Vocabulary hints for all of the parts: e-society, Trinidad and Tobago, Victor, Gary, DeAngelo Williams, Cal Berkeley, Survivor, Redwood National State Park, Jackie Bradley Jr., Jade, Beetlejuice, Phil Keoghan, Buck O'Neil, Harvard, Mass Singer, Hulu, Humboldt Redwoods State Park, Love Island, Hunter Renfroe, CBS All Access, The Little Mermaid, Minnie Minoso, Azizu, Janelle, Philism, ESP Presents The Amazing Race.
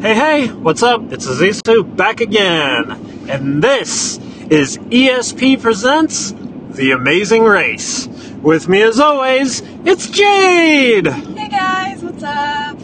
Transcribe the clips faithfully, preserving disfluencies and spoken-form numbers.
Hey, hey, what's up? It's Azizu back again, and this is E S P Presents The Amazing Race. With me as always, it's Jade! Hey guys, what's up?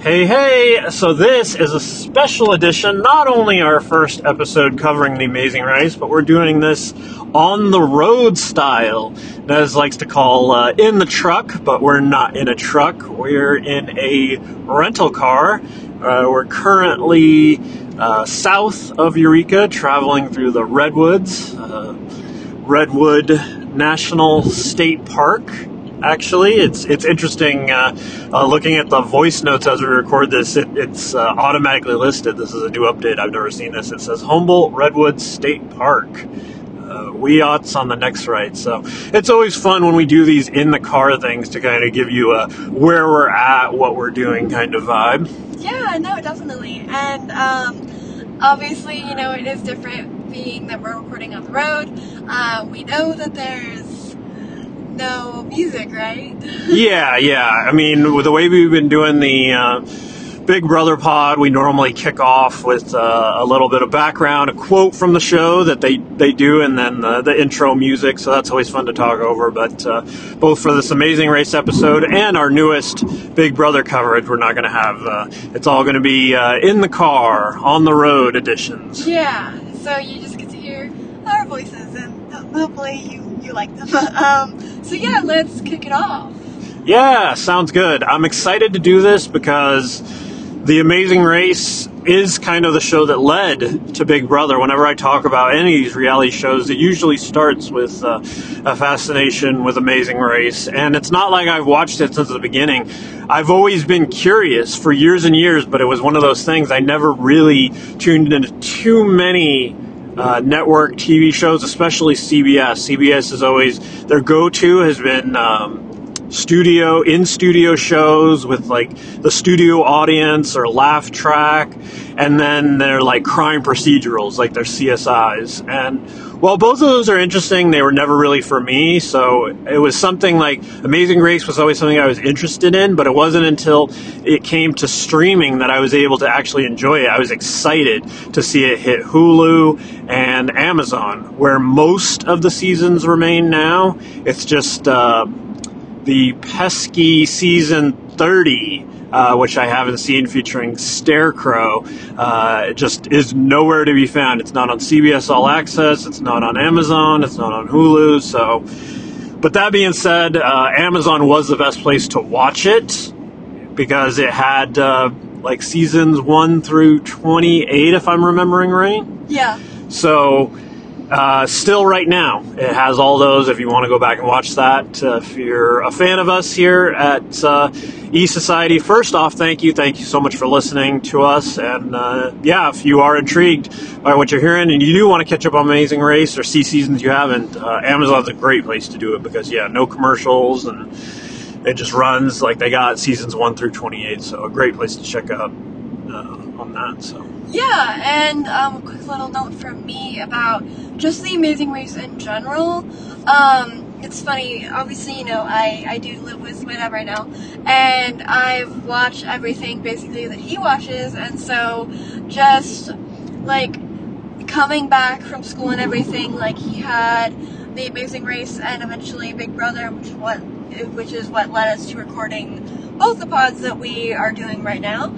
Hey, hey, so this is a special edition, not only our first episode covering The Amazing Race, but we're doing this on the road style. Nez likes to call uh, in the truck, but we're not in a truck, we're in a rental car. Uh, we're currently uh, south of Eureka, traveling through the Redwoods, uh, Redwood National State Park. Actually, it's it's interesting uh, uh, looking at the voice notes as we record this. It, it's uh, automatically listed. This is a new update. I've never seen this. It says Humboldt Redwoods State Park. Uh, we oughts on the next ride. So it's always fun when we do these in the car things to kind of give you a where we're at, what we're doing kind of vibe. Yeah, no, definitely. And um, obviously, you know, it is different being that we're recording on the road. Uh, we know that there's no music, right? yeah, yeah. I mean, with the way we've been doing the uh, Big Brother pod, we normally kick off with uh, a little bit of background, a quote from the show that they, they do, and then the, the intro music. So that's always fun to talk over. But uh, both for this Amazing Race episode and our newest Big Brother coverage, we're not going to have. Uh, it's all going to be uh, in the car, on the road editions. Yeah, so you just get to hear our voices, and hopefully you, you like them. um, so yeah, let's kick it off. Yeah, sounds good. I'm excited to do this because The Amazing Race is kind of the show that led to Big Brother. Whenever I talk about any of these reality shows, it usually starts with uh, a fascination with Amazing Race. And it's not like I've watched it since the beginning. I've always been curious for years and years, but it was one of those things I never really tuned into too many Uh, network T V shows, especially C B S. C B S is always, their go-to has been um, studio, in-studio shows with like the studio audience or laugh track, and then they're like crime procedurals, like their C S Is. And while both of those are interesting, they were never really for me, so it was something like, Amazing Race was always something I was interested in, but it wasn't until it came to streaming that I was able to actually enjoy it. I was excited to see it hit Hulu and Amazon, where most of the seasons remain now. It's just uh, the pesky season thirty, Uh, which I haven't seen, featuring Scarecrow. Uh, it just is nowhere to be found. It's not on C B S All Access. It's not on Amazon. It's not on Hulu. So, but that being said, uh, Amazon was the best place to watch it because it had uh, like seasons one through twenty-eight, if I'm remembering right. Yeah. So, uh, still right now, it has all those. If you want to go back and watch that, uh, if you're a fan of us here at Uh, e-society, first off, thank you. Thank you so much for listening to us. And uh, yeah, if you are intrigued by what you're hearing and you do want to catch up on Amazing Race or see seasons you haven't, uh, Amazon's a great place to do it because, yeah, no commercials and it just runs. Like, they got seasons one through twenty-eight, so a great place to check out uh, on that. So yeah, and um, a quick little note from me about just The Amazing Race in general. Um, It's funny, obviously, you know, I, I do live with my dad right now, and I've watched everything, basically, that he watches, and so just, like, coming back from school and everything, like, he had The Amazing Race and eventually Big Brother, which is what, which is what led us to recording both the pods that we are doing right now,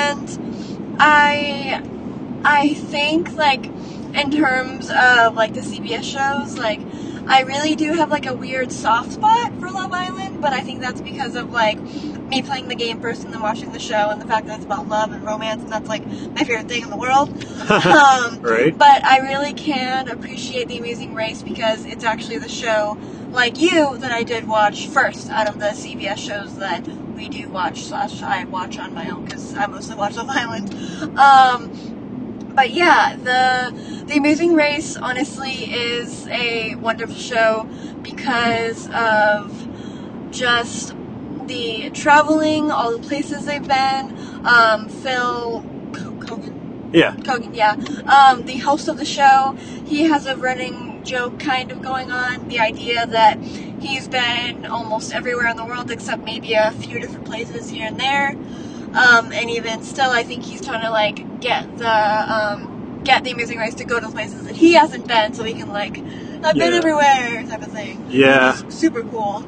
and I, I think, like, in terms of, like, the C B S shows, like, I really do have, like, a weird soft spot for Love Island, but I think that's because of, like, me playing the game first and then watching the show and the fact that it's about love and romance, and that's, like, my favorite thing in the world. um, right. But I really can appreciate The Amazing Race because it's actually the show, like you, that I did watch first out of the C B S shows that we do watch slash I watch on my own because I mostly watch Love Island. Um... But yeah, the The Amazing Race honestly is a wonderful show because of just the traveling, all the places they've been. Um, Phil Keoghan, yeah, Keoghan, yeah, um, the host of the show, he has a running joke kind of going on. The idea that he's been almost everywhere in the world except maybe a few different places here and there. Um, and even still, I think he's trying to, like, get the, um, get the Amazing Race to go to places that he hasn't been so he can, like, I've yeah. been everywhere type of thing. Yeah. Super cool.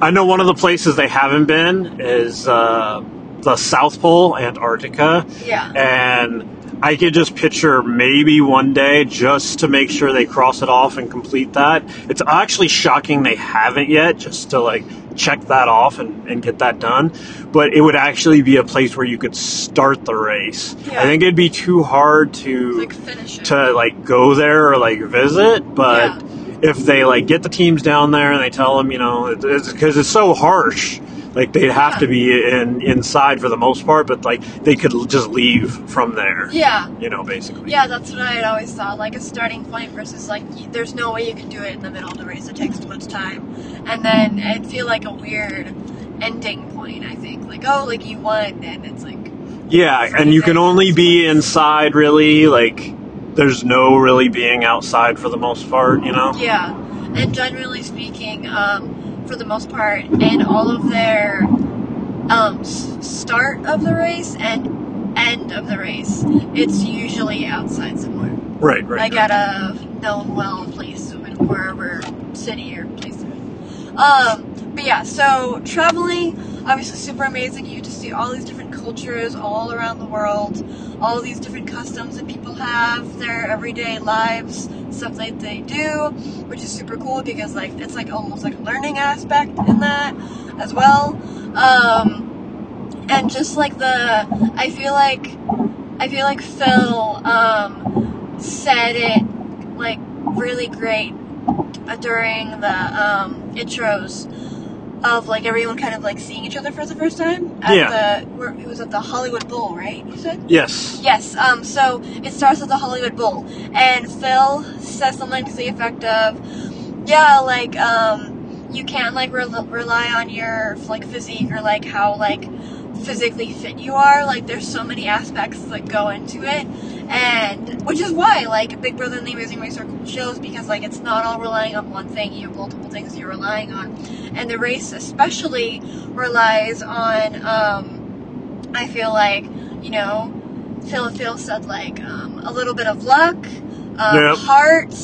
I know one of the places they haven't been is uh, the South Pole, Antarctica. Yeah. And I could just picture maybe one day, just to make sure they cross it off and complete that. It's actually shocking they haven't yet, just to, like, check that off and, and get that done. But it would actually be a place where you could start the race. Yeah. I think it'd be too hard to, like, finish it. to like go there or like visit, but... Yeah. If they, like, get the teams down there and they tell them, you know, because it's, it's so harsh. Like, they'd have yeah. to be in inside for the most part, but, like, they could just leave from there. Yeah. You know, basically. Yeah, that's what I had always thought. Like, a starting point versus, like, there's no way you can do it in the middle of the race. It takes too much time. And then it'd feel like a weird ending point, I think. Like, oh, like, you won, and it's, like... Yeah, it's and you can only be inside, really, like... There's no really being outside for the most part, you know? Yeah. And generally speaking, um, for the most part, in all of their um, start of the race and end of the race, it's usually outside somewhere. Right, right. Like right. at a known well place, wherever city or place. Um, but yeah, so traveling, obviously super amazing. You get to see all these different cultures all around the world, all these different customs that people have, their everyday lives, stuff that they do, which is super cool because, like, it's like almost like a learning aspect in that as well. Um, and just like the, I feel like, I feel like Phil, um, said it like really great during the, um, intros of, like, everyone kind of, like, seeing each other for the first time. At yeah. The, where, it was at the Hollywood Bowl, right, you said? Yes. Yes. Um. So it starts at the Hollywood Bowl. And Phil says something to the effect of, yeah, like, um, you can't, like, re- rely on your, like, physique or, like, how, like, physically fit you are. Like, there's so many aspects that go into it. And, which is why, like, Big Brother and The Amazing Race are cool shows because, like, it's not all relying on one thing. You have multiple things you're relying on. And the race especially relies on, um, I feel like, you know, Phil Phil said, like, um, a little bit of luck, um, yep. heart,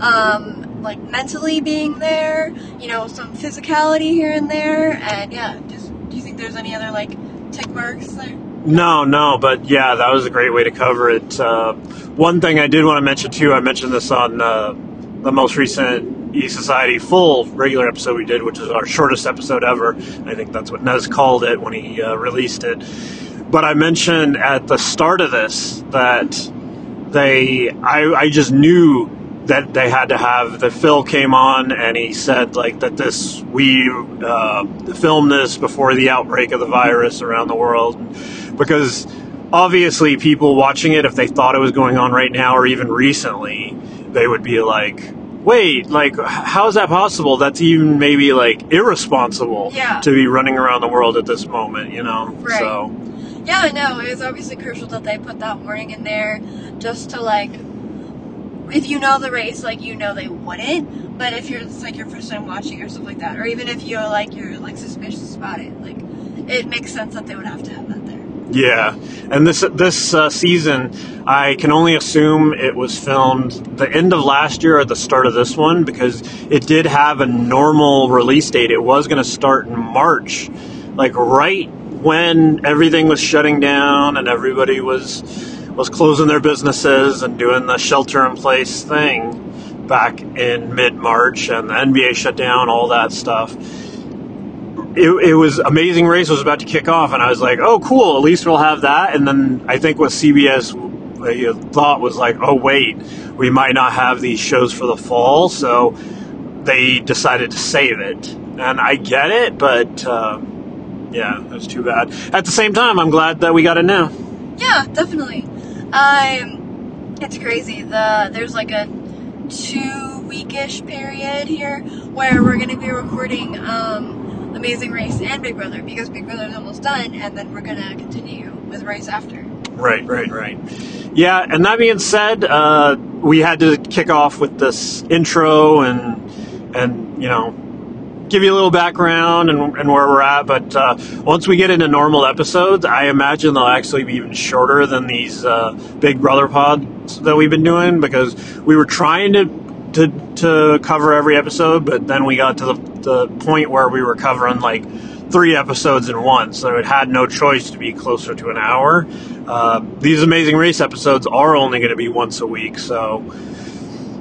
um, like, mentally being there, you know, some physicality here and there. And, yeah, just, do you think there's any other, like, tick marks there? No, no, but yeah, that was a great way to cover it. Uh, one thing I did want to mention too, I mentioned this on uh, the most recent e-society full regular episode we did, which is our shortest episode ever. I think that's what Nez called it when he uh, released it. But I mentioned at the start of this that they, I, I just knew that they had to have, that Phil came on and he said, like, that this, we uh, filmed this before the outbreak of the virus around the world. Because obviously people watching it, if they thought it was going on right now or even recently, they would be like, wait, like, how is that possible? That's even maybe, like, irresponsible yeah. to be running around the world at this moment, you know? Right. So. Yeah, no, it was obviously crucial that they put that warning in there just to, like, if you know the race, like, you know they wouldn't. But if you're, it's like, your first time watching or stuff like that, or even if you're, like, you're, like, suspicious about it, like, it makes sense that they would have to have that there. Yeah, and this this uh, season, I can only assume it was filmed the end of last year or the start of this one, because it did have a normal release date. It was going to start in March, like right when everything was shutting down and everybody was was closing their businesses and doing the shelter-in-place thing back in mid-March, and the N B A shut down, all that stuff. It, it was Amazing Race was about to kick off, and I was like, oh, cool, at least we'll have that. And then I think what C B S thought was like, oh, wait, we might not have these shows for the fall, so they decided to save it. And I get it, but um, yeah, that's too bad. At the same time, I'm glad that we got it now. Yeah, definitely. Um, it's crazy. The There's like a two-weekish period here where we're going to be recording... Um, Amazing Race and Big Brother, because Big Brother is almost done, and then we're going to continue with Race after. Right, right, right. Yeah, and that being said, uh, we had to kick off with this intro and, and you know, give you a little background and, and where we're at. But uh, once we get into normal episodes, I imagine they'll actually be even shorter than these uh, Big Brother pods that we've been doing, because we were trying to to to cover every episode, but then we got to the, the point where we were covering like three episodes in one, so it had no choice to be closer to an hour. Uh, these Amazing Race episodes are only going to be once a week, so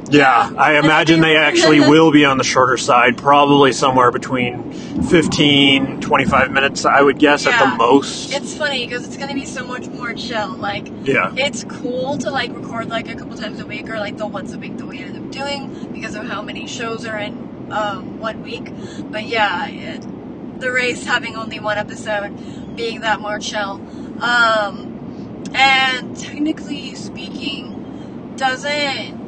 yeah, I imagine they actually will be on the shorter side, probably somewhere between fifteen, twenty-five minutes, I would guess, yeah, at the most. It's funny, because it's going to be so much more chill. Like, yeah, it's cool to, like, record, like, a couple times a week, or, like, the once a week that we ended up doing, because of how many shows are in um, one week. But, yeah, it, the race having only one episode, being that more chill. Um, and technically speaking, doesn't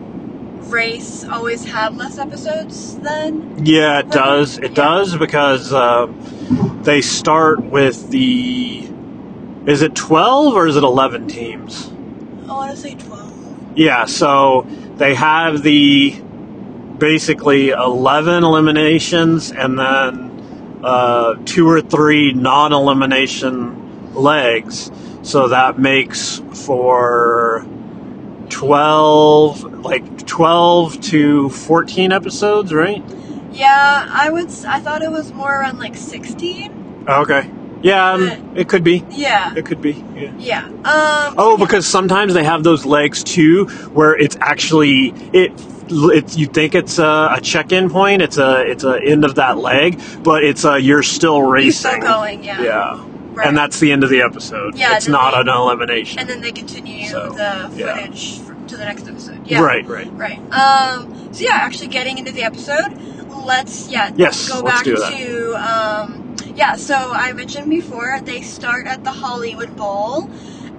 race always have less episodes then? Yeah, it does. It yeah. does, because uh, they start with the... Is it twelve or is it eleven teams? I want to say twelve. Yeah, so they have the basically eleven eliminations and then uh, two or three non-elimination legs. So that makes for twelve, like twelve to fourteen episodes, right? Yeah, I would. I thought it was more around like sixteen. Okay. Yeah, um, it could be. Yeah, it could be. Yeah. Yeah. Um, oh, because sometimes they have those legs too, where it's actually it. It's, you think it's a, a check-in point. It's a it's a end of that leg, but it's a you're still racing. You're still going. Yeah. Yeah. Right. And that's the end of the episode. Yeah, it's not they, an elimination. And then they continue so, the footage yeah. for, to the next episode. Yeah. Right, right. Right. Um, so, yeah, actually getting into the episode, let's, yeah, yes, go let's back to, um, yeah, so I mentioned before, they start at the Hollywood Bowl.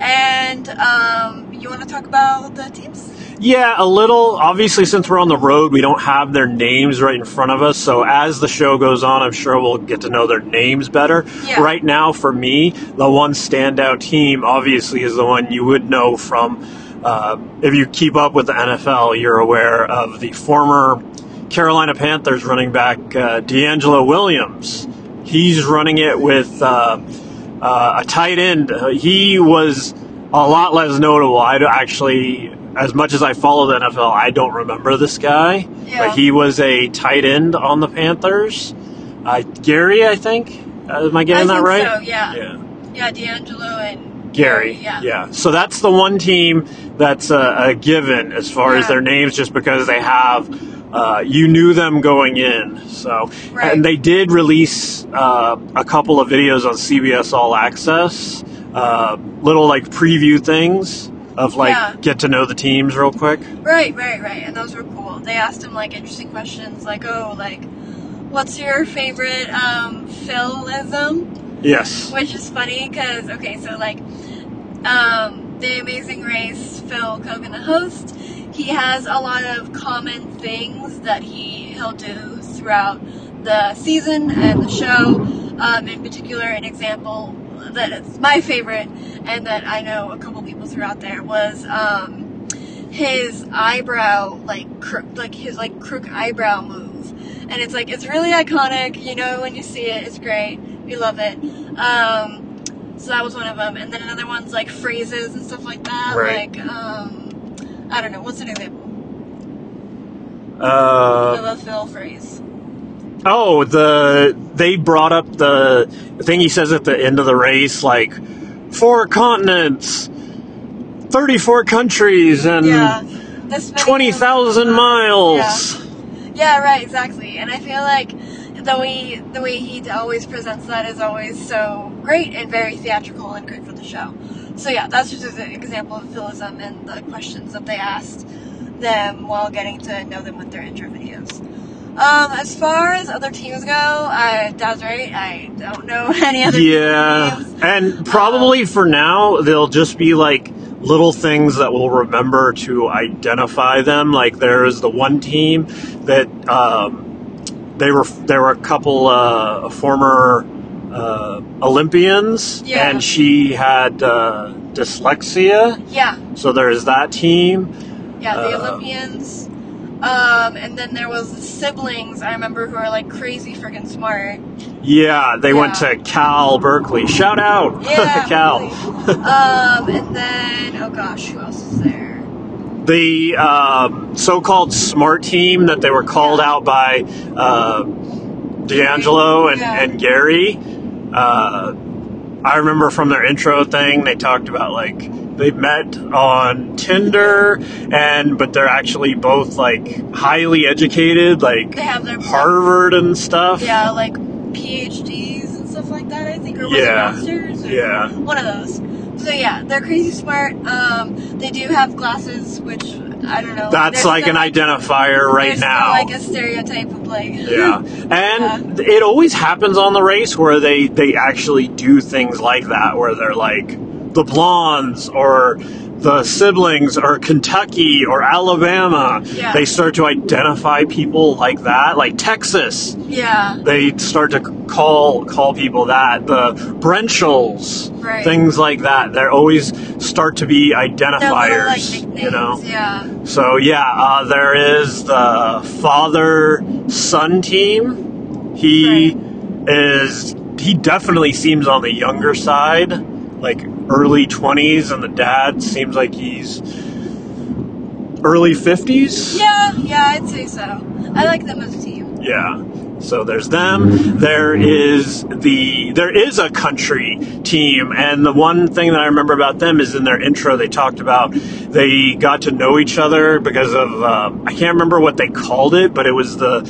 And um, you want to talk about the teams? Yeah, a little. Obviously, since we're on the road, we don't have their names right in front of us. So as the show goes on, I'm sure we'll get to know their names better. Yeah. Right now, for me, the one standout team, obviously, is the one you would know from. Uh, if you keep up with the N F L, you're aware of the former Carolina Panthers running back, uh, DeAngelo Williams. He's running it with... Uh, Uh, a tight end. Uh, he was a lot less notable. I actually, as much as I follow the N F L, I don't remember this guy. Yeah. But he was a tight end on the Panthers. Uh, Gary, I think. Uh, am I getting I that right? So, yeah. Yeah. Yeah, DeAngelo and Gary. Gary yeah. yeah. So that's the one team that's uh, a given as far yeah. as their names, just because they have. Uh, you knew them going in, so right. And they did release uh, a couple of videos on C B S All Access, uh, little like preview things of like yeah. get to know the teams real quick. Right, right, right, and those were cool. They asked them like interesting questions, like oh, like what's your favorite um, Philism? Yes, which is funny because okay, so like um, The Amazing Race, Phil Keoghan, the host. He has a lot of common things that he, he'll do throughout the season and the show. Um, in particular, an example that is my favorite and that I know a couple people threw out there was um, his eyebrow, like crook, like his like crook eyebrow move. And it's like, it's really iconic. You know, when you see it, it's great. We love it. Um, so that was one of them. And then another one's like phrases and stuff like that. Right. Like, um, I don't know. What's an example? Uh, the love Phil phrase. Oh, the they brought up the thing he says at the end of the race, like four continents, thirty-four countries, and yeah, twenty thousand miles. Yeah. yeah, right, exactly. And I feel like the way the way he always presents that is always so great and very theatrical and great for the show. So yeah, that's just an example of Philism and the questions that they asked them while getting to know them with their intro videos. Um, as far as other teams go, I, that's right, I don't know any other yeah. teams. Yeah, and probably um, for now, they'll just be like little things that we'll remember to identify them. Like there is the one team that um, they were, there were a couple uh, former... Uh, Olympians, yeah. and she had uh, dyslexia. Yeah. So there's that team. Yeah, the uh, Olympians. Um, and then there was the siblings, I remember, who are, like, crazy freaking smart. Yeah, they yeah. went to Cal Berkeley. Shout out! Yeah, Cal. um, and then, oh gosh, who else is there? The uh, so-called smart team that they were called yeah. out by uh, DeAngelo and, yeah. and Gary. Uh, I remember from their intro thing, they talked about, like... They met on Tinder, and but they're actually both, like, highly educated, like they have their Harvard and stuff. Yeah, like P H Ds and stuff like that, I think, or was yeah. it masters? Or yeah. One of those. So, yeah, they're crazy smart. Um, they do have glasses, which, I don't know. That's, like, an like, identifier right now. Like, a stereotype of, like... Yeah. And yeah. it always happens on the race where they, they actually do things like that, where they're, like... the blondes or the siblings or Kentucky or Alabama. Yeah. They start to identify people like that, like Texas. Yeah. They start to call call people that. The Brenschels, right. things like that. They always start to be identifiers, like nicknames, you know. Yeah. So yeah, uh, there is the father-son team. He right. is he definitely seems on the younger side, like early twenties, and the dad seems like he's early fifties. Yeah, yeah, I'd say so. I like them as a team. Yeah. So there's them. There is the there is a country team, and the one thing that I remember about them is in their intro they talked about they got to know each other because of uh, I can't remember what they called it, but it was the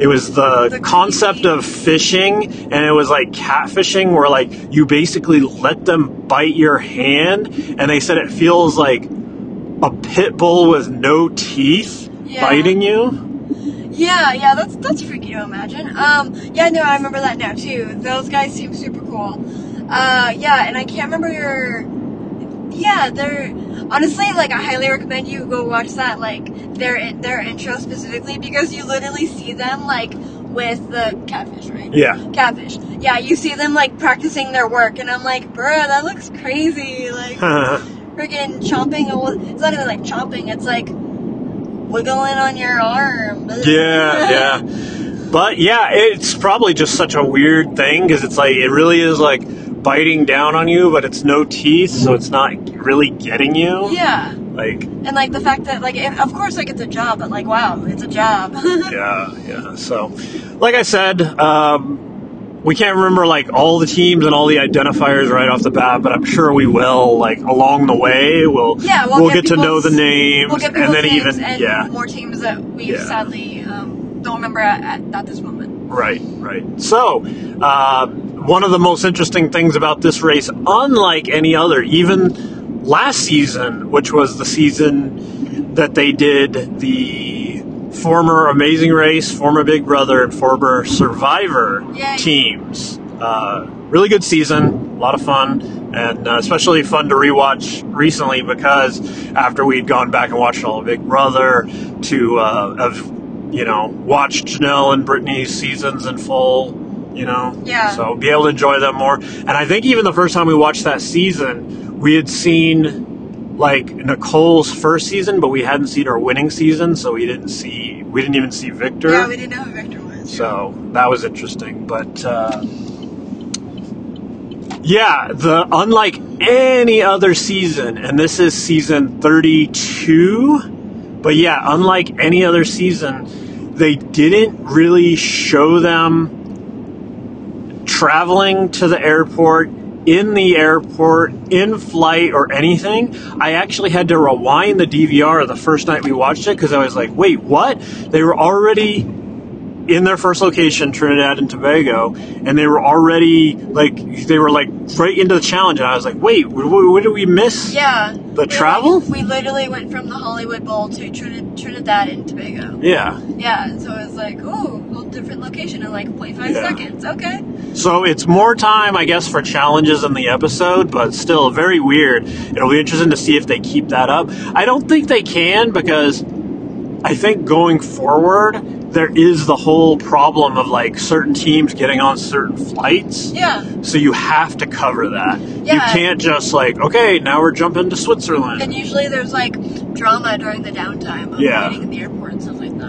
It was the, the concept of fishing, and it was like catfishing, where like you basically let them bite your hand, and they said it feels like a pit bull with no teeth yeah. biting you. Yeah, yeah, that's that's freaky to imagine. Um, yeah, no, I remember that now too. Those guys seem super cool. Uh, yeah, and I can't remember your. Yeah, they're honestly like I highly recommend you go watch that like. Their their intro specifically because you literally see them like with the catfish, right? Yeah, catfish. Yeah, you see them like practicing their work, and I'm like, bruh, that looks crazy. Like, freaking chomping. A, it's not even like chomping. It's like wiggling on your arm. Yeah, yeah. But yeah, it's probably just such a weird thing because it's like it really is like biting down on you, but it's no teeth, so it's not really getting you. Yeah. Like, and, like, the fact that, like, it, of course, like, it's a job, but, like, wow, it's a job. yeah, yeah. So, like I said, um, we can't remember, like, all the teams and all the identifiers right off the bat, but I'm sure we will, like, along the way. We'll yeah, we'll, we'll get, get to know the names. We'll get and then names even, and yeah. more teams that we yeah. sadly um, don't remember at, at, at this moment. Right, right. So, uh, one of the most interesting things about this race, unlike any other, even... last season, which was the season that they did the former Amazing Race, former Big Brother, and former Survivor Yay. teams. Uh, really good season, a lot of fun, and uh, especially fun to rewatch recently because after we'd gone back and watched all of Big Brother, to uh, have, you know, watched Janelle and Brittany's seasons in full, you know, yeah. so be able to enjoy them more. And I think even the first time we watched that season, we had seen, like, Nicole's first season, but we hadn't seen her winning season, so we didn't see, we didn't even see Victor. Yeah, we didn't know who Victor was. So, that was interesting, but, uh, yeah, the, unlike any other season, and this is season thirty-two, but yeah, unlike any other season, they didn't really show them traveling to the airport, in the airport, in flight, or anything. I actually had to rewind the D V R the first night we watched it because I was like, wait, what? They were already in their first location, Trinidad and Tobago, and they were already, like, they were, like, right into the challenge, and I was like, wait, what, what did we miss? Yeah. The we travel? Like, we literally went from the Hollywood Bowl to Trin- Trinidad and Tobago. Yeah. Yeah, so it was like, ooh, well, different location in, like, twenty-five yeah. seconds, okay. So it's more time, I guess, for challenges in the episode, but still very weird. It'll be interesting to see if they keep that up. I don't think they can because I think going forward... there is the whole problem of, like, certain teams getting on certain flights. Yeah. So you have to cover that. Yeah. You can't just, like, okay, now we're jumping to Switzerland. And usually there's, like, drama during the downtime of yeah. waiting at the airport and stuff like that.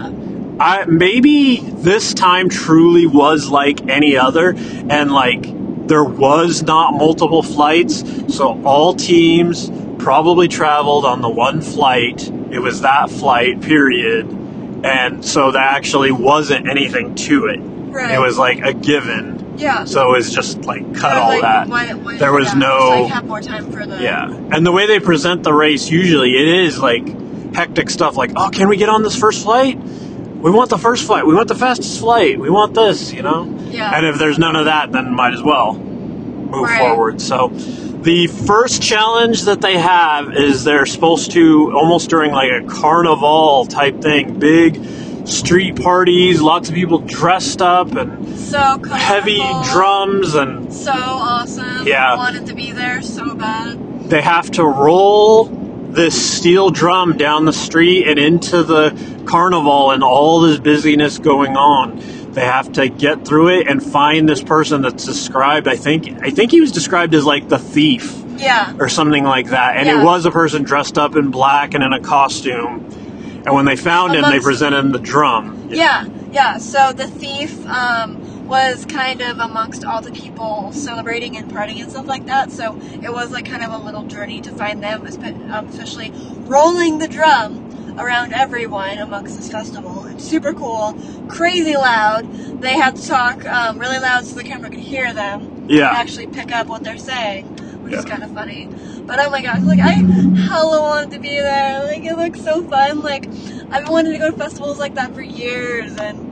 I, maybe this time truly was like any other, and like there was not multiple flights, so all teams probably traveled on the one flight. It was that flight, period. And so there actually wasn't anything to it. Right. It was like a given. Yeah. So it was just like cut yeah, all like, that. Why, why there was that? No. So I have more time for the. Yeah. And the way they present the race, usually it is like hectic stuff. Like, oh, can we get on this first flight? We want the first flight. We want the fastest flight. We want this, you know? Yeah. And if there's none of that, then might as well move right. forward. So the first challenge that they have is they're supposed to, almost during like a carnival type thing, big street parties, lots of people dressed up and so heavy drums and... So awesome. Yeah. I wanted to be there so bad. They have to roll this steel drum down the street and into the carnival and all this busyness going on. They have to get through it and find this person that's described, I think, I think he was described as like the thief. Yeah. Or something like that. And yeah. it was a person dressed up in black and in a costume. And when they found Amongst him, they presented him the drum. Yeah. Yeah. yeah. So the thief, um, was kind of amongst all the people celebrating and partying and stuff like that. So it was like kind of a little journey to find them, especially rolling the drum around everyone amongst this festival. It's super cool, crazy loud. They had to talk um, really loud so the camera could hear them. Yeah. And actually pick up what they're saying, which yeah. is kind of funny. But oh my gosh, like I hella wanted to be there. Like it looks so fun. Like I've been wanting to go to festivals like that for years and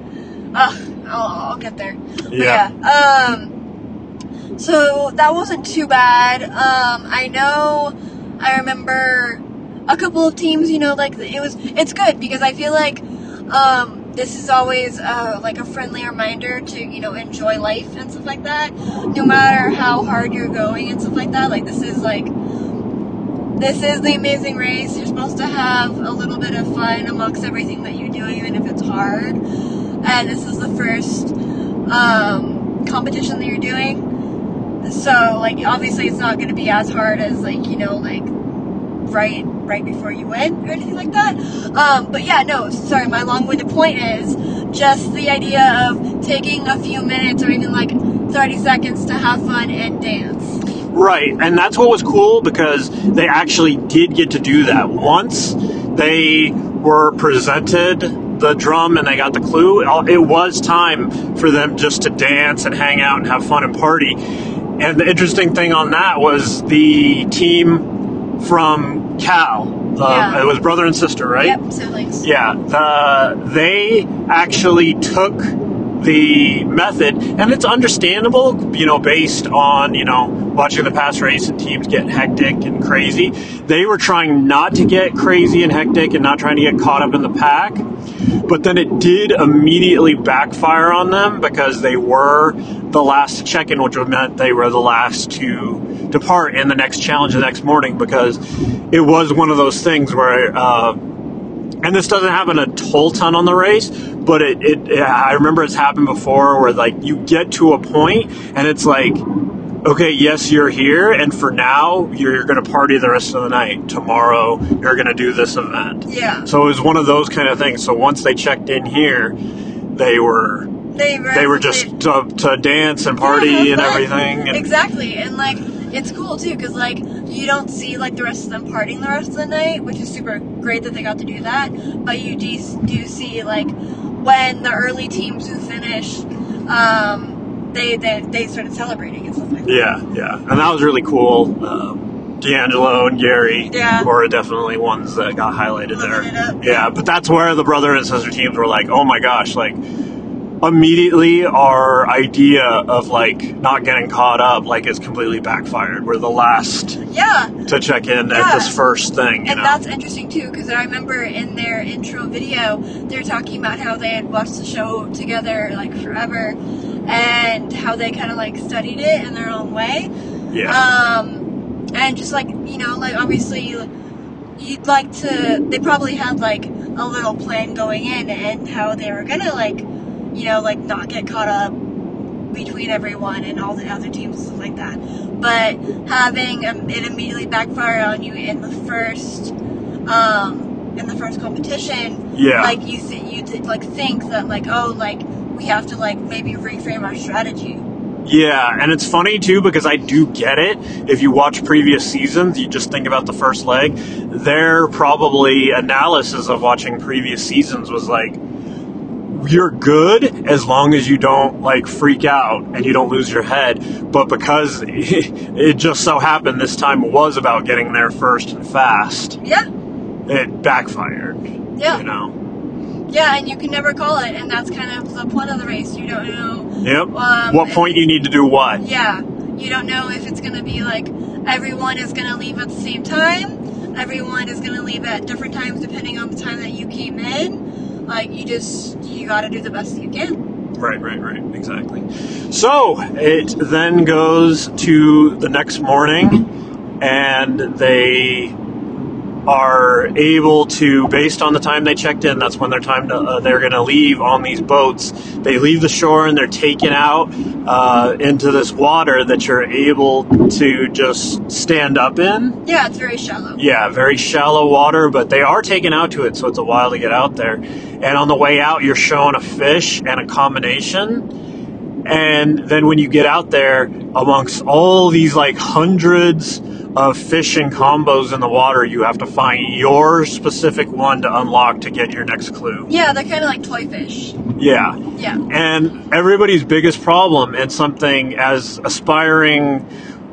Oh, I'll, I'll get there. Yeah. yeah. Um, so that wasn't too bad. Um, I know I remember a couple of teams, you know, like it was, it's good because I feel like, um, this is always, uh, like a friendly reminder to, you know, enjoy life and stuff like that. No matter how hard you're going and stuff like that. Like this is like, this is the Amazing Race. You're supposed to have a little bit of fun amongst everything that you do, even if it's hard. And this is the first um, competition that you're doing, so like obviously it's not going to be as hard as like you know like right right before you win or anything like that. Um, but yeah, no, sorry, my long-winded point is just the idea of taking a few minutes or even like thirty seconds to have fun and dance. Right, and that's what was cool because they actually did get to do that once they were presented the drum and they got the clue. It was time for them just to dance and hang out and have fun and party. And the interesting thing on that was the team from Cal, the, yeah. it was brother and sister, right? Yep, siblings. Yeah, the, they actually took the method, and it's understandable, you know, based on, you know, watching the past race and teams get hectic and crazy. They were trying not to get crazy and hectic and not trying to get caught up in the pack. But then it did immediately backfire on them because they were the last to check in, which meant they were the last to depart in the next challenge the next morning, because it was one of those things where, uh, and this doesn't happen a whole ton on the race, but it, it, it I remember it's happened before where like you get to a point and it's like, okay, yes, you're here, and for now, you're, you're going to party the rest of the night. Tomorrow, you're going to do this event. Yeah. So it was one of those kind of things. So once they checked in here, they were they were, they were just to, to dance and party yeah, and fun. everything. And exactly. And, like, it's cool, too, because, like, you don't see, like, the rest of them partying the rest of the night, which is super great that they got to do that. But you do, do see, like, when the early teams who finish, um... They, they they started celebrating and stuff like that. Yeah, yeah. And that was really cool. Um, DeAngelo and Gary yeah. were definitely ones that got highlighted there. Yeah, but that's where the brother and sister teams were like, oh my gosh, like immediately our idea of like not getting caught up like is completely backfired. We're the last yeah. to check in yeah. at this first thing. You and know? That's interesting too, because I remember in their intro video, they were talking about how they had watched the show together like forever. And how they kind of, like, studied it in their own way. Yeah. Um, and just, like, you know, like, obviously, you'd like to... They probably had, like, a little plan going in and how they were going to, like, you know, like, not get caught up between everyone and all the other teams and stuff like that. But having um, it immediately backfire on you in the first um, in the first competition, yeah. like you th- you th- like think that like oh like we have to like maybe reframe our strategy. Yeah, and it's funny too because I do get it. If you watch previous seasons, you just think about the first leg. Their probably analysis of watching previous seasons was like, you're good as long as you don't like freak out and you don't lose your head. But because it just so happened this time was about getting there first and fast. Yeah. It backfired. Yeah. You know. Yeah, and you can never call it, and that's kind of the point of the race. You don't know. Yep. Um, what point you need to do what. Yeah. You don't know if it's going to be like everyone is going to leave at the same time. Everyone is going to leave at different times depending on the time that you came in. Like, you just, you got to do the best you can. Right, right, right. Exactly. So, it then goes to the next morning, and they are able to, based on the time they checked in, that's when their time to, uh, they're going to leave on these boats. They leave the shore and they're taken out uh, into this water that you're able to just stand up in. Yeah, it's very shallow. Yeah, very shallow water, but they are taken out to it, so it's a while to get out there. And on the way out, you're shown a fish and a combination. And then when you get out there, amongst all these like hundreds of fish and combos in the water, you have to find your specific one to unlock to get your next clue. Yeah, they're kind of like toy fish. Yeah. Yeah. And everybody's biggest problem, and something as aspiring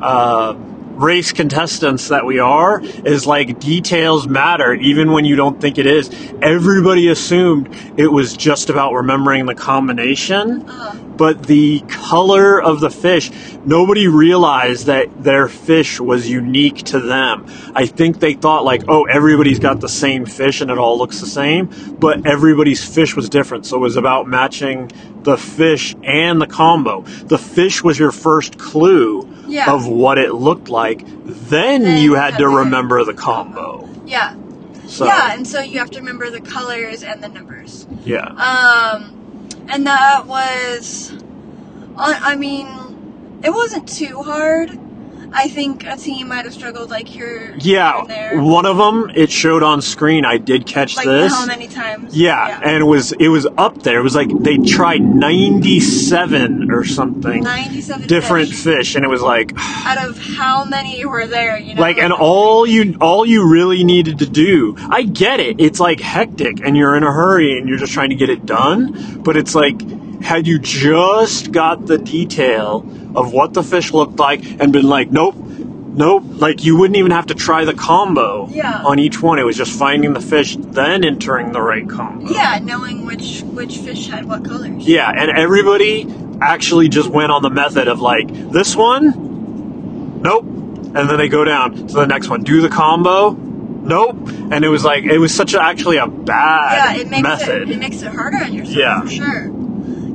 uh, race contestants that we are, is like details matter, even when you don't think it is. Everybody assumed it was just about remembering the combination. Uh-huh. But the color of the fish, nobody realized that their fish was unique to them. I think they thought like, oh, everybody's got the same fish and it all looks the same. But everybody's fish was different. So it was about matching the fish and the combo. The fish was your first clue yeah. of what it looked like. Then, then you had to remember the combo. Yeah. So. Yeah, and so you have to remember the colors and the numbers. Yeah. Um... And that was, I mean, it wasn't too hard. I think a team might have struggled like here. Yeah, and there. One of them, it showed on screen. I did catch like this. Like how many times? Yeah, yeah, and it was it was up there. It was like they tried ninety-seven or something. ninety-seven different fish. fish, and it was like out of how many were there? You know, like, and all you all you really needed to do. I get it. It's like hectic, and you're in a hurry, and you're just trying to get it done. But it's like, had you just got the detail of what the fish looked like and been like, nope, nope, like you wouldn't even have to try the combo yeah. on each one. It was just finding the fish, then entering the right combo. Yeah, knowing which which fish had what colors. Yeah, and everybody actually just went on the method of like, this one, nope, and then they go down to the next one. Do the combo, nope, and it was like, it was such a, actually a bad yeah, it makes method. It, it makes it harder on yourself, yeah. for sure.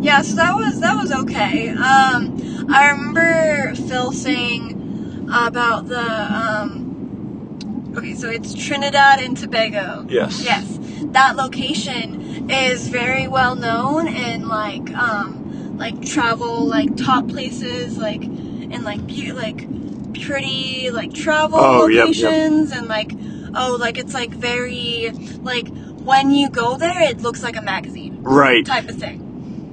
Yeah, so that was that was okay. Um, I remember Phil saying about the um, okay, so it's Trinidad and Tobago. Yes. Yes, that location is very well known in like um, like travel, like top places, like and like be- like pretty like travel oh, locations, yep, yep. and like oh, like it's like very like when you go there, it looks like a magazine, right? Type of thing.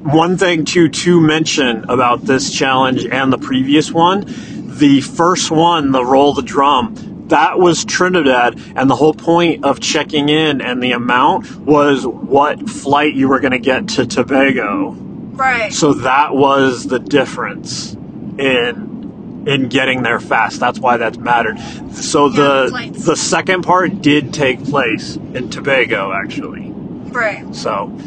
One thing to, to mention about this challenge and the previous one, the first one, the roll the drum, that was Trinidad, and the whole point of checking in and the amount was what flight you were going to get to Tobago. Right. So that was the difference in in getting there fast. That's why that's mattered. So yeah, the the second part did take place in Tobago, actually. Right. So...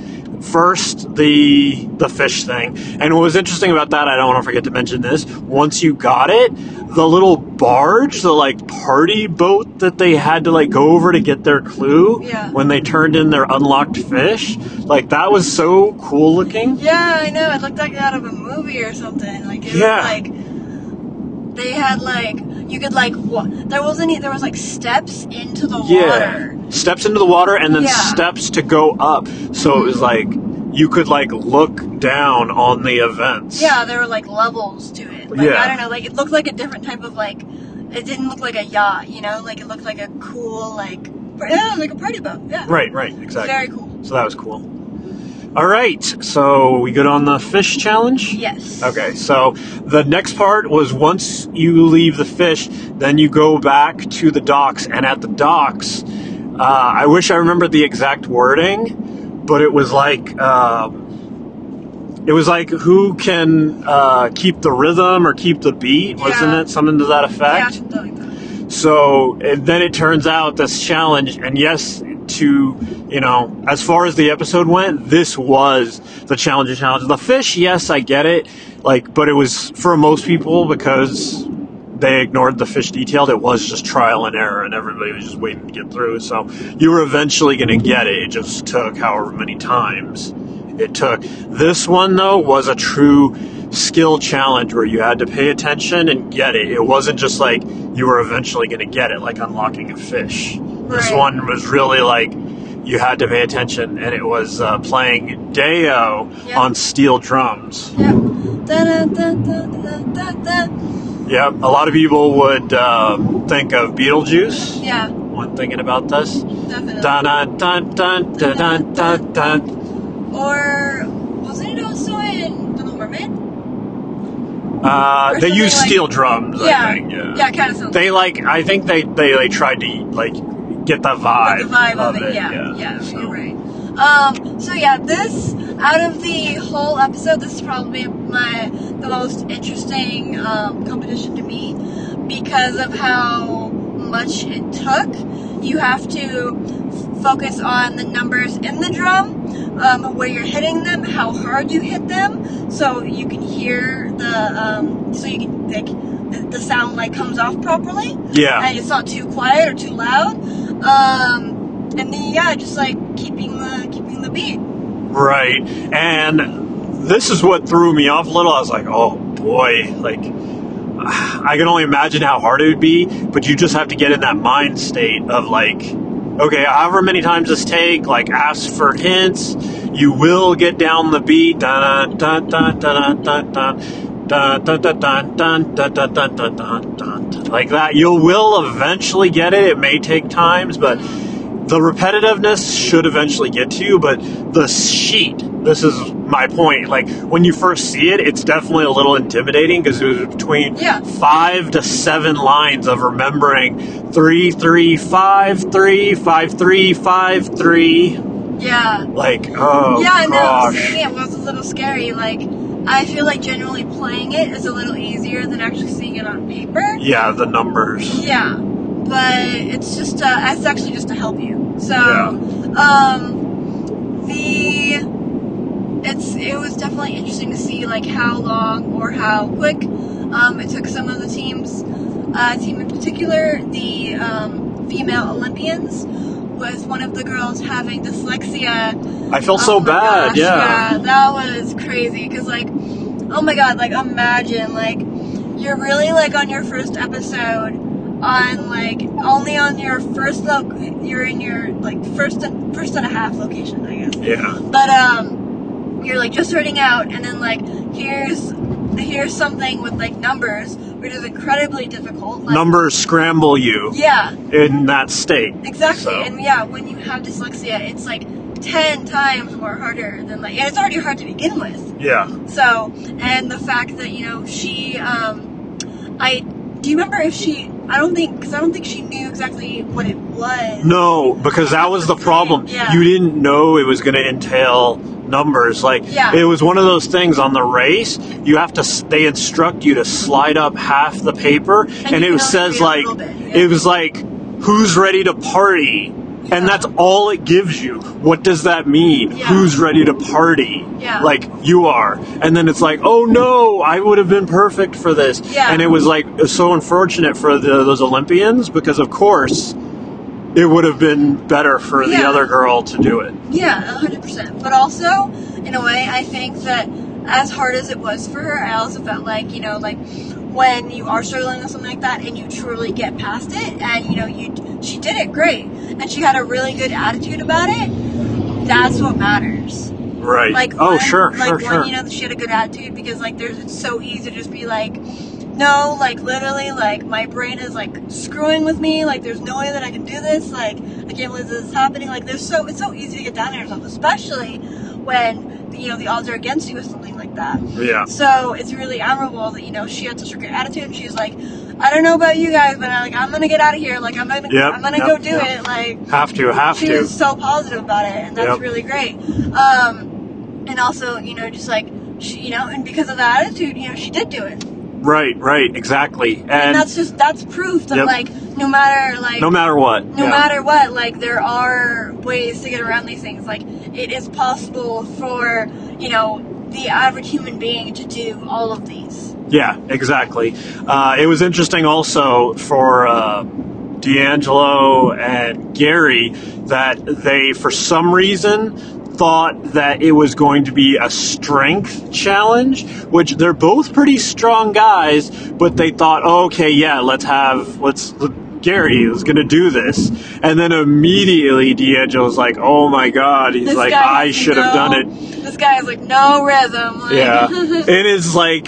First, the the fish thing. And what was interesting about that, I don't want to forget to mention this, once you got it, the little barge, the, like, party boat that they had to, like, go over to get their clue yeah. when they turned in their unlocked fish, like, that was so cool looking. Yeah, I know. It looked like out of a movie or something. Like, it yeah. was, like, they had, like, you could, like, wa- there wasn't any, there was, like, steps into the yeah. water. Steps into the water and then yeah. steps to go up. So it was like, you could like look down on the events. Yeah, there were like levels to it. Like, yeah. I don't know, like it looked like a different type of like it didn't look like a yacht, you know, like it looked like a cool, like, oh, like a party boat. Yeah. Right, right, exactly. Very cool. So that was cool. All right, so we good on the fish challenge? Yes. Okay, so the next part was once you leave the fish, then you go back to the docks. And at the docks, uh, I wish I remembered the exact wording, but it was like, uh, it was like who can uh, keep the rhythm or keep the beat, yeah. Wasn't it? Something to that effect. Yeah, something like that. So and then it turns out this challenge, and yes, to, you know, as far as the episode went, this was the challenge of challenges. The fish, yes, I get it, like, but it was, for most people, because they ignored the fish detailed, it was just trial and error, and everybody was just waiting to get through, so you were eventually going to get it, it just took however many times it took. This one, though, was a true skill challenge where you had to pay attention and get it. It wasn't just like you were eventually going to get it, like unlocking a fish. Right. This one was really like you had to pay attention, and it was uh, playing Deo yep. on steel drums. Yep. Da, da, da, da, da, da. Yep. A lot of people would uh, think of Beetlejuice. Yeah. When thinking about this. Definitely. Dun, dun, dun, dun, dun, dun, dun, dun. Or wasn't it also in The Little Mermaid? Uh, they use like, steel drums, yeah, I think. Yeah, yeah, kind of. They like, I think they, they, they tried to like get the vibe, the vibe of, of it. it. Yeah, yeah, yeah so. You're right. Um, so yeah, this out of the whole episode, this is probably my the most interesting um, competition to me because of how much it took. You have to f- focus on the numbers in the drum, um, where you're hitting them, how hard you hit them, so you can hear the, um, so you can like the, the sound like comes off properly. Yeah. And it's not too quiet or too loud. Um, and then yeah, just like keeping the keeping the beat. Right. And this is what threw me off a little. I was like, oh boy, like. I can only imagine how hard it would be, but you just have to get in that mind state of like, okay, however many times this take, like ask for hints, you will get down the beat. Dun dun dun dun dun dun dun dun dun dun dun dun dun dun dun. Like that. You will eventually get it. It may take times, but the repetitiveness should eventually get to you, but the sheet, this is my point, like, when you first see it, it's definitely a little intimidating, because it was between yeah. five to seven lines of remembering three, three, five, three, five, three, five, three. Yeah. Like, oh, yeah, and gosh. Then seeing it was a little scary, like, I feel like generally playing it is a little easier than actually seeing it on paper. Yeah, the numbers. Yeah. But it's just, to, it's actually just to help you. So, yeah. um, the, it's, it was definitely interesting to see, like, how long or how quick, um, it took some of the teams, uh, team in particular, the, um, female Olympians, was one of the girls having dyslexia. I felt oh so bad, gosh, yeah. Yeah, that was crazy, because, like, oh my god, like, imagine, like, you're really, like, on your first episode, on like only on your first look you're in your like first and first and a half location, I guess. Yeah. But um you're like just starting out, and then like here's here's something with like numbers, which is incredibly difficult. Like, numbers scramble you. Yeah. In that state. Exactly. So. And yeah, when you have dyslexia, it's like ten times more harder than like, and it's already hard to begin with. Yeah. So, and the fact that, you know, she um I do you remember if she I don't think, because I don't think she knew exactly what it was. No, because that was the problem. Yeah. You didn't know it was going to entail numbers. Like, yeah. It was one of those things on the race, you have to, they instruct you to slide up half the paper, and, and it says, like, yeah. It was like, who's ready to party? Yeah. And that's all it gives you. What does that mean? Yeah. Who's ready to party? Yeah. Like, you are. And then it's like, oh no, I would have been perfect for this. Yeah. And it was like, it was so unfortunate for the, those Olympians, because of course it would have been better for yeah. the other girl to do it. Yeah, one hundred percent. But also, in a way, I think that as hard as it was for her, I also felt like, you know, like, when you are struggling with something like that and you truly get past it, and you know, you she did it great, and she had a really good attitude about it, that's what matters. Right. Like, oh, when, sure, like sure, when, sure. You know, she had a good attitude, because like, there's, it's so easy to just be like, no, like literally, like my brain is like screwing with me. Like there's no way that I can do this. Like I can't believe this is happening. Like there's so it's so easy to get down on yourself, especially when you know the odds are against you with something like that. Yeah. So it's really admirable that you know she had such a great attitude. And she's like, I don't know about you guys, but I'm like I'm gonna get out of here. Like I'm gonna yep, I'm gonna yep, go do yep. it. Like have to have she to. She was so positive about it, and that's yep. really great. Um, and also you know just like. She, you know, and because of that attitude, you know, she did do it. Right, right, exactly. And, and that's just, that's proof that, yep. like, no matter, like... No matter what. No yeah. matter what, like, there are ways to get around these things. Like, it is possible for, you know, the average human being to do all of these. Yeah, exactly. Uh, it was interesting also for... Uh, DeAngelo and Gary that they for some reason thought that it was going to be a strength challenge, which they're both pretty strong guys, but they thought, oh, okay, yeah, let's have let's let, Gary is gonna do this, and then immediately DeAngelo's like, oh my god, he's this like I should no, have done it. This guy is like no rhythm. Like. Yeah, it is like.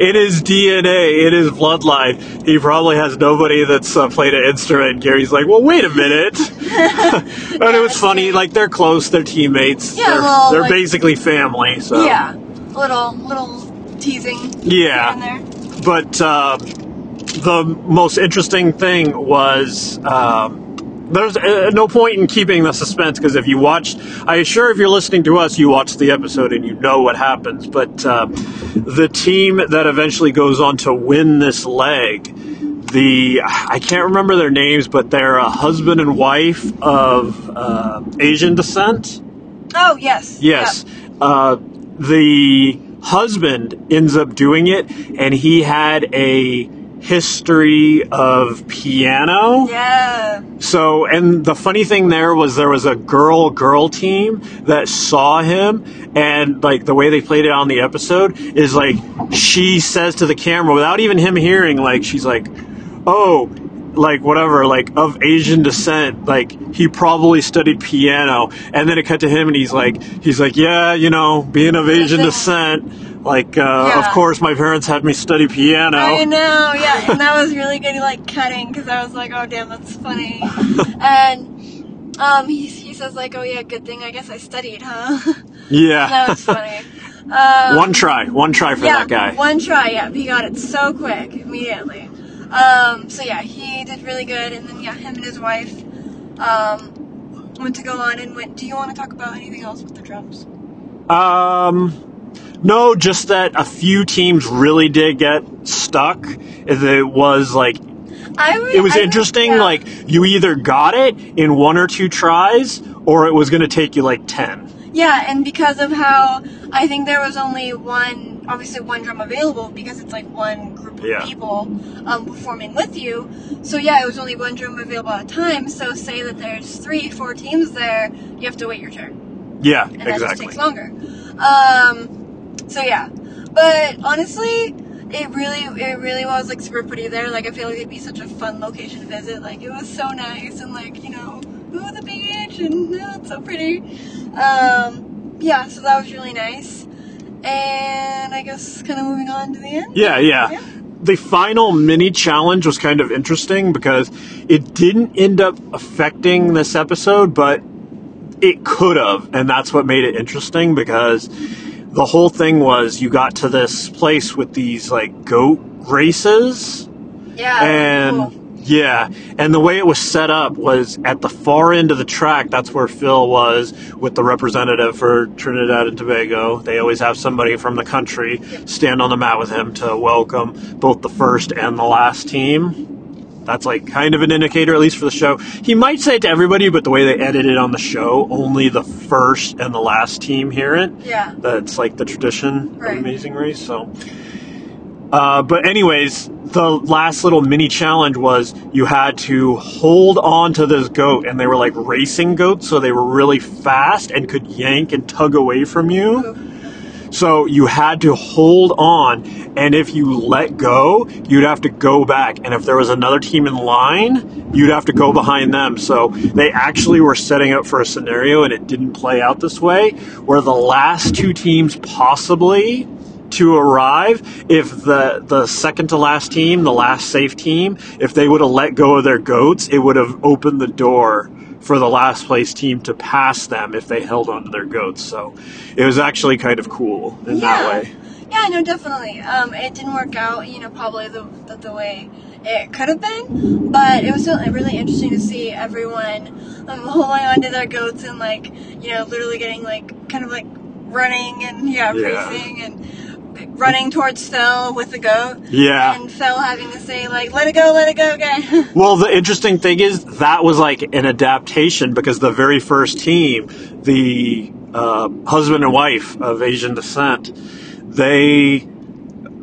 In his D N A, in his bloodline, he probably has nobody that's uh, played an instrument. Gary's like, well, wait a minute. But yeah, it was funny. Like, they're close. They're teammates. Yeah, they're little, they're like, basically family. So yeah, little little teasing. Yeah. There there. But uh, the most interesting thing was... Um, There's uh, no point in keeping the suspense, because if you watched, I assure if you're listening to us, you watched the episode and you know what happens. But uh, the team that eventually goes on to win this leg, the I can't remember their names, but they're a husband and wife of uh, Asian descent. Oh, yes. Yes. Yep. Uh, the husband ends up doing it, and he had a... history of piano. Yeah. So, and the funny thing there was there was a girl-girl team that saw him, and, like, the way they played it on the episode is, like, she says to the camera, without even him hearing, like, she's like, oh, like, whatever, like, of Asian descent, like, he probably studied piano, and then it cut to him, and he's like, he's like, yeah, you know, being of Asian descent... Like, uh, yeah. of course, my parents had me study piano. I know, yeah. And that was really good, like, cutting, because I was like, oh, damn, that's funny. And um, he, he says, like, oh, yeah, good thing I guess I studied, huh? Yeah. That was funny. Um, one try. One try for yeah, that guy. One try, yeah. He got it so quick, immediately. Um, so, yeah, he did really good. And then, yeah, him and his wife um, went to go on and went. Do you want to talk about anything else with the drums? Um... No, just that a few teams really did get stuck. It was like, I would, it was I interesting. Would, yeah. Like, you either got it in one or two tries, or it was going to take you like ten. Yeah, and because of how I think there was only one, obviously one drum available, because it's like one group of yeah. people um, performing with you. So yeah, it was only one drum available at a time. So say that there's three, four teams there, you have to wait your turn. Yeah, and exactly. And that just takes longer. Um... So yeah, but honestly, it really, it really was like super pretty there. Like I feel like it'd be such a fun location to visit. Like it was so nice and like you know, ooh the beach and oh, it's so pretty. Um, yeah, so that was really nice. And I guess kind of moving on to the end. Yeah, yeah. yeah. The final mini challenge was kind of interesting because it didn't end up affecting this episode, but it could have, and that's what made it interesting because. The whole thing was you got to this place with these, like, goat races. Yeah. And, cool. yeah. And the way it was set up was at the far end of the track, that's where Phil was with the representative for Trinidad and Tobago. They always have somebody from the country stand on the mat with him to welcome both the first and the last team. That's, like, kind of an indicator, at least for the show. He might say it to everybody, but the way they edit it on the show, only the first and the last team hear it. Yeah. That's, like, the tradition right. of Amazing Race. So, uh, but anyways, the last little mini challenge was you had to hold on to this goat, and they were, like, racing goats, so they were really fast and could yank and tug away from you. Ooh. So you had to hold on, and if you let go, you'd have to go back. And if there was another team in line, you'd have to go behind them. So they actually were setting up for a scenario, and it didn't play out this way, where the last two teams possibly to arrive if the, the second to last team, the last safe team, if they would have let go of their goats, it would have opened the door for the last place team to pass them if they held on to their goats. So it was actually kind of cool in yeah. that way. Yeah, no, definitely. Um, it didn't work out, you know, probably the, the, the way it could have been, but it was still really interesting to see everyone um, holding on to their goats and, like, you know, literally getting, like, kind of, like, running and, yeah, yeah. racing and running towards Phil with the goat. Yeah. And Phil having to say, like, let it go, let it go, guy. Well, the interesting thing is that was, like, an adaptation because the very first team, the uh, husband and wife of Asian descent, They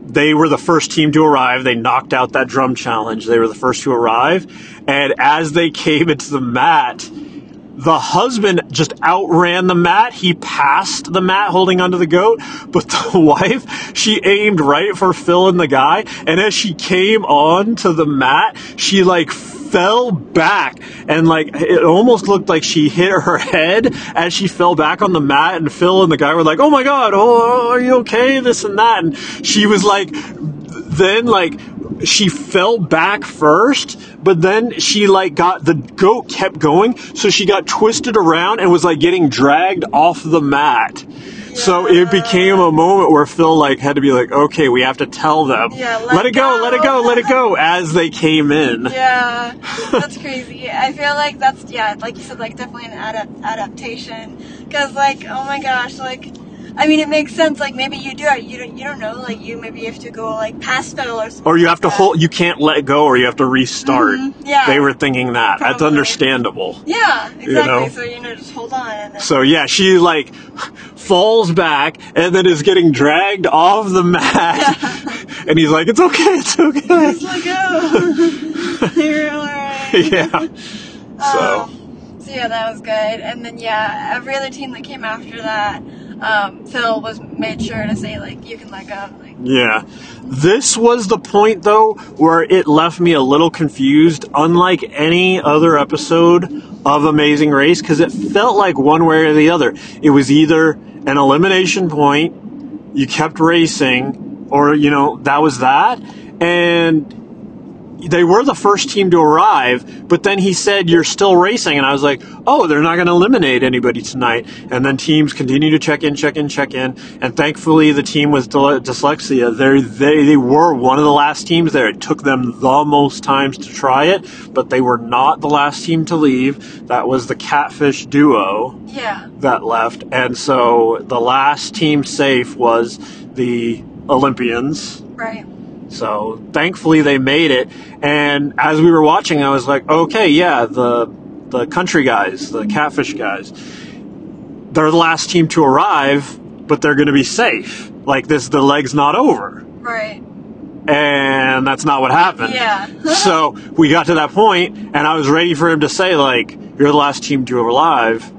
they were the first team to arrive. They knocked out that drum challenge. They were the first to arrive. And as they came into the mat, the husband just outran the mat. He passed the mat holding onto the goat. But the wife, she aimed right for Phil and the guy. And as she came on to the mat, she like fell back. And like it almost looked like she hit her head as she fell back on the mat. And Phil and the guy were like, oh, my God. Oh, are you okay? This and that. And she was like, then like. She fell back first, but then she like got the goat kept going, so she got twisted around and was like getting dragged off the mat. Yeah. So it became a moment where Phil like had to be like, okay, we have to tell them, yeah, let, let it go. go, let it go, let it go, as they came in. Yeah, that's crazy. I feel like that's yeah, like you said, like definitely an adapt- adaptation because like oh my gosh, like. I mean, it makes sense. Like maybe you do. You don't. You don't know. Like you maybe you have to go like past pedal or something. Or you have like to hold. You can't let go, or you have to restart. Mm-hmm. Yeah. They were thinking that. Probably. That's understandable. Yeah. Exactly. You know? So you know, just hold on. And then... So yeah, she like falls back and then is getting dragged off the mat. Yeah. And he's like, "It's okay. It's okay. Just let go. You're all right." Yeah. So. Um, so yeah, that was good. And then yeah, every other team that came after that. Um, Phil was made sure to say, like, you can let go. Like, yeah. This was the point, though, where it left me a little confused, unlike any other episode of Amazing Race, because it felt like one way or the other. It was either an elimination point, you kept racing, or, you know, that was that. And they were the first team to arrive, but then he said, you're still racing. And I was like, oh, they're not going to eliminate anybody tonight. And then teams continue to check in, check in, check in. And thankfully, the team with dyslexia, they they were one of the last teams there. It took them the most times to try it, but they were not the last team to leave. That was the Catfish duo yeah. that left. And so the last team safe was the Olympians. Right. So thankfully they made it, and as we were watching, I was like, okay, yeah, the the country guys, the Catfish guys, they're the last team to arrive, but they're going to be safe. Like this, the leg's not over. Right. And that's not what happened. Yeah. So we got to that point, and I was ready for him to say, like, you're the last team to arrive,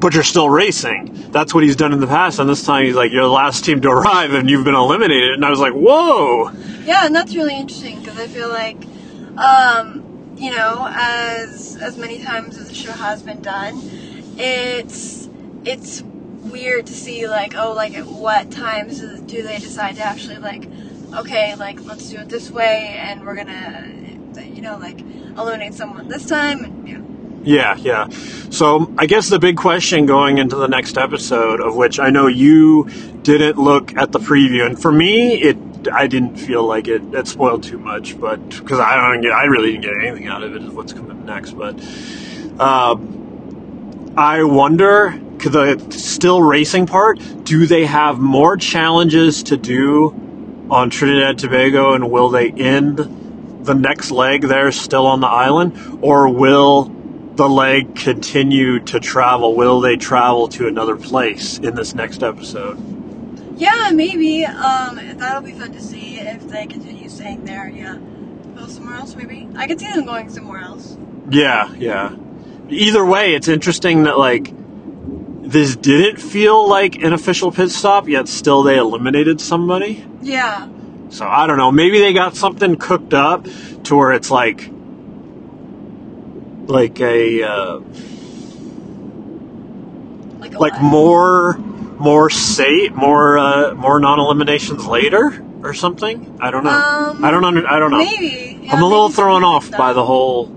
but you're still racing. That's what he's done in the past. And this time he's like, you're the last team to arrive and you've been eliminated. And I was like, whoa. Yeah. And that's really interesting because I feel like, um, you know, as, as many times as the show has been done, it's, it's weird to see like, oh, like at what times do they decide to actually like, okay, like let's do it this way. And we're going to, you know, like eliminate someone this time. And, you know, Yeah, yeah. So I guess the big question going into the next episode, of which I know you didn't look at the preview, and for me, it I didn't feel like it, it spoiled too much, but because I don't get, I really didn't get anything out of it. Is what's coming next, but um, I wonder because the still racing part, do they have more challenges to do on Trinidad and Tobago, and will they end the next leg there still on the island, or will the leg continue to travel? Will they travel to another place in this next episode? Yeah, maybe. Um, that'll be fun to see if they continue staying there. Yeah, go somewhere else. Maybe I could see them going somewhere else. Yeah, yeah. Either way, it's interesting that like this didn't feel like an official pit stop, yet still they eliminated somebody. Yeah. So I don't know. Maybe they got something cooked up to where it's like. Like a, uh, like, a like more more say more uh, more non-eliminations later or something. I don't know. Um, I don't under, I don't know. Maybe yeah, I'm a little thrown off by the whole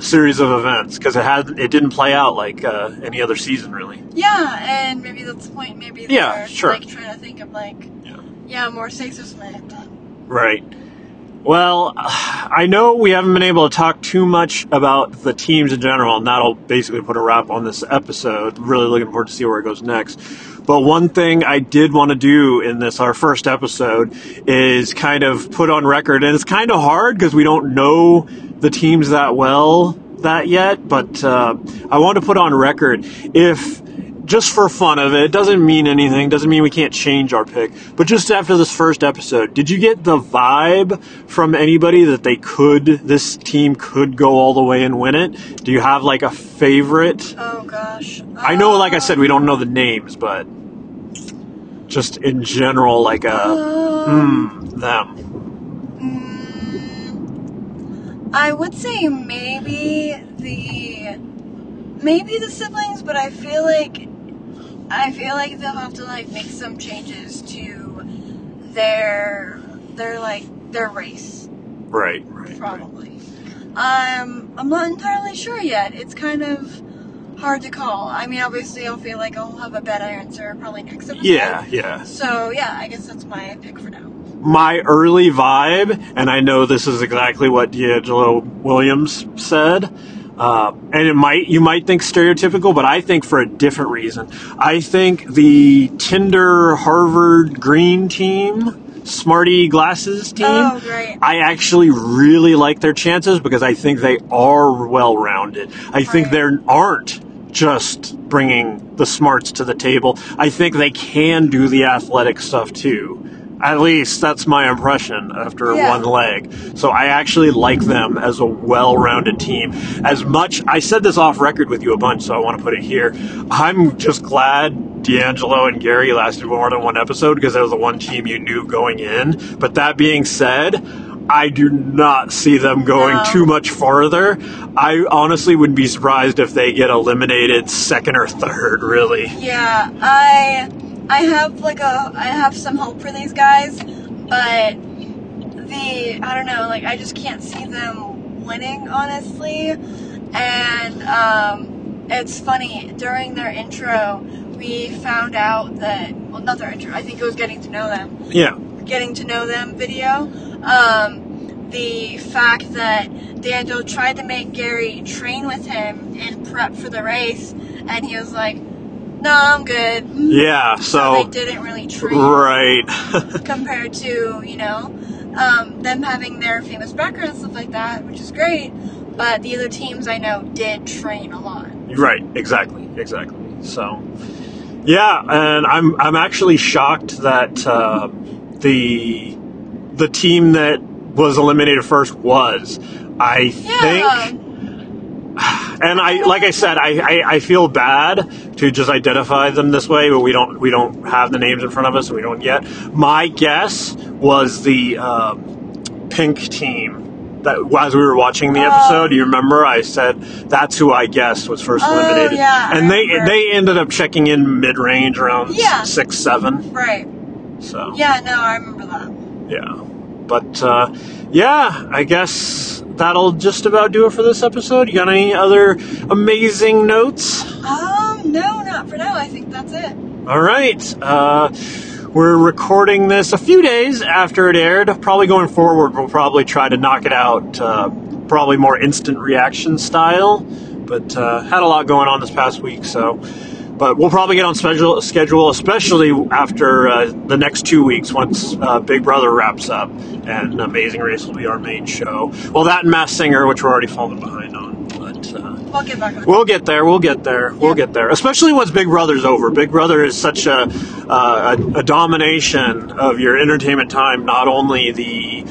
series of events because it had it didn't play out like uh, any other season really. Yeah, and maybe that's the point. Maybe they're yeah, sure. like trying to think of like yeah, yeah more stakes or something like that. Right. Well, I know we haven't been able to talk too much about the teams in general, and that'll basically put a wrap on this episode. Really looking forward to see where it goes next. But one thing I did want to do in this, our first episode, is kind of put on record, and it's kind of hard because we don't know the teams that well that yet, but uh, I want to put on record if... just for fun of it, it doesn't mean anything, doesn't mean we can't change our pick, but just after this first episode, did you get the vibe from anybody that they could, this team could go all the way and win it? Do you have like a favorite? Oh gosh. I know, uh, like I said, we don't know the names, but just in general, like a, hmm, uh, them. I would say maybe the, maybe the siblings, but I feel like I feel like they'll have to like make some changes to their their like their race. Right, right. Probably. Right. Um, I'm not entirely sure yet. It's kind of hard to call. I mean, obviously, I'll feel like I'll have a better answer probably next episode. Yeah, yeah. So yeah, I guess that's my pick for now. My early vibe, and I know this is exactly what DeAngelo Williams said. Uh, and it might you might think stereotypical, but I think for a different reason. I think the Tinder Harvard green team, smarty glasses team, oh, right. I actually really like their chances because I think they are well-rounded. I think right. there aren't just bringing the smarts to the table. I think they can do the athletic stuff too. At least that's my impression after yeah. one leg. So I actually like them as a well-rounded team. As much, I said this off record with you a bunch, so I want to put it here. I'm just glad DeAngelo and Gary lasted more than one episode because that was the one team you knew going in. But that being said, I do not see them going no. too much farther. I honestly wouldn't be surprised if they get eliminated second or third, really. Yeah, I... I have like a, I have some hope for these guys, but the, I don't know, like I just can't see them winning, honestly. And um, it's funny, during their intro, we found out that, well, not their intro, I think it was getting to know them. Yeah. Getting to know them video. Um, the fact that Daniel tried to make Gary train with him and prep for the race, and he was like, no, I'm good. Yeah, so... so they didn't really train. Right. Compared to, you know, um, them having their famous background and stuff like that, which is great, but the other teams I know did train a lot. Right, exactly, exactly. So, yeah, and I'm I'm actually shocked that uh, the the team that was eliminated first was, I yeah. think... And I, like I said, I, I, I feel bad to just identify them this way, but we don't we don't have the names in front of us, so we don't yet. My guess was the uh, pink team that as we were watching the episode. Oh. You remember I said that's who I guessed was first eliminated, oh, yeah, and I they remember. They ended up checking in mid range around yeah. six seven. Right. So. Yeah. No, I remember that. Yeah, but uh, yeah, I guess. That'll just about do it for this episode. You got any other amazing notes? Um, no, not for now. I think that's it. All right. Uh, we're recording this a few days after it aired. Probably going forward, we'll probably try to knock it out, uh, probably more instant reaction style. But uh, had a lot going on this past week, so... But we'll probably get on schedule, schedule especially after uh, the next two weeks once uh, Big Brother wraps up and Amazing Race will be our main show. Well, that and Mass Singer, which we're already falling behind on. But uh, we'll get back on. We'll get there. We'll get there. We'll yeah. get there. Especially once Big Brother's over. Big Brother is such a, uh, a, a domination of your entertainment time, not only the...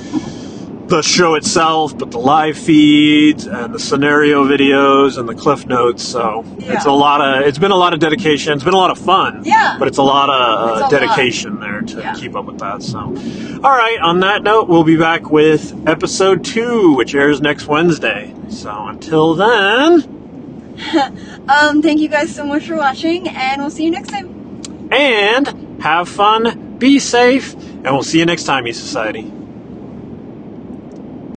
the show itself, but the live feeds and the scenario videos and the cliff notes. So yeah. it's a lot of, it's been a lot of dedication. It's been a lot of fun, yeah. but it's a lot of uh, a dedication lot. there to yeah. keep up with that. So, all right. On that note, we'll be back with episode two, which airs next Wednesday. So until then, um, thank you guys so much for watching and we'll see you next time. and have fun, be safe, and we'll see you next time, e-society.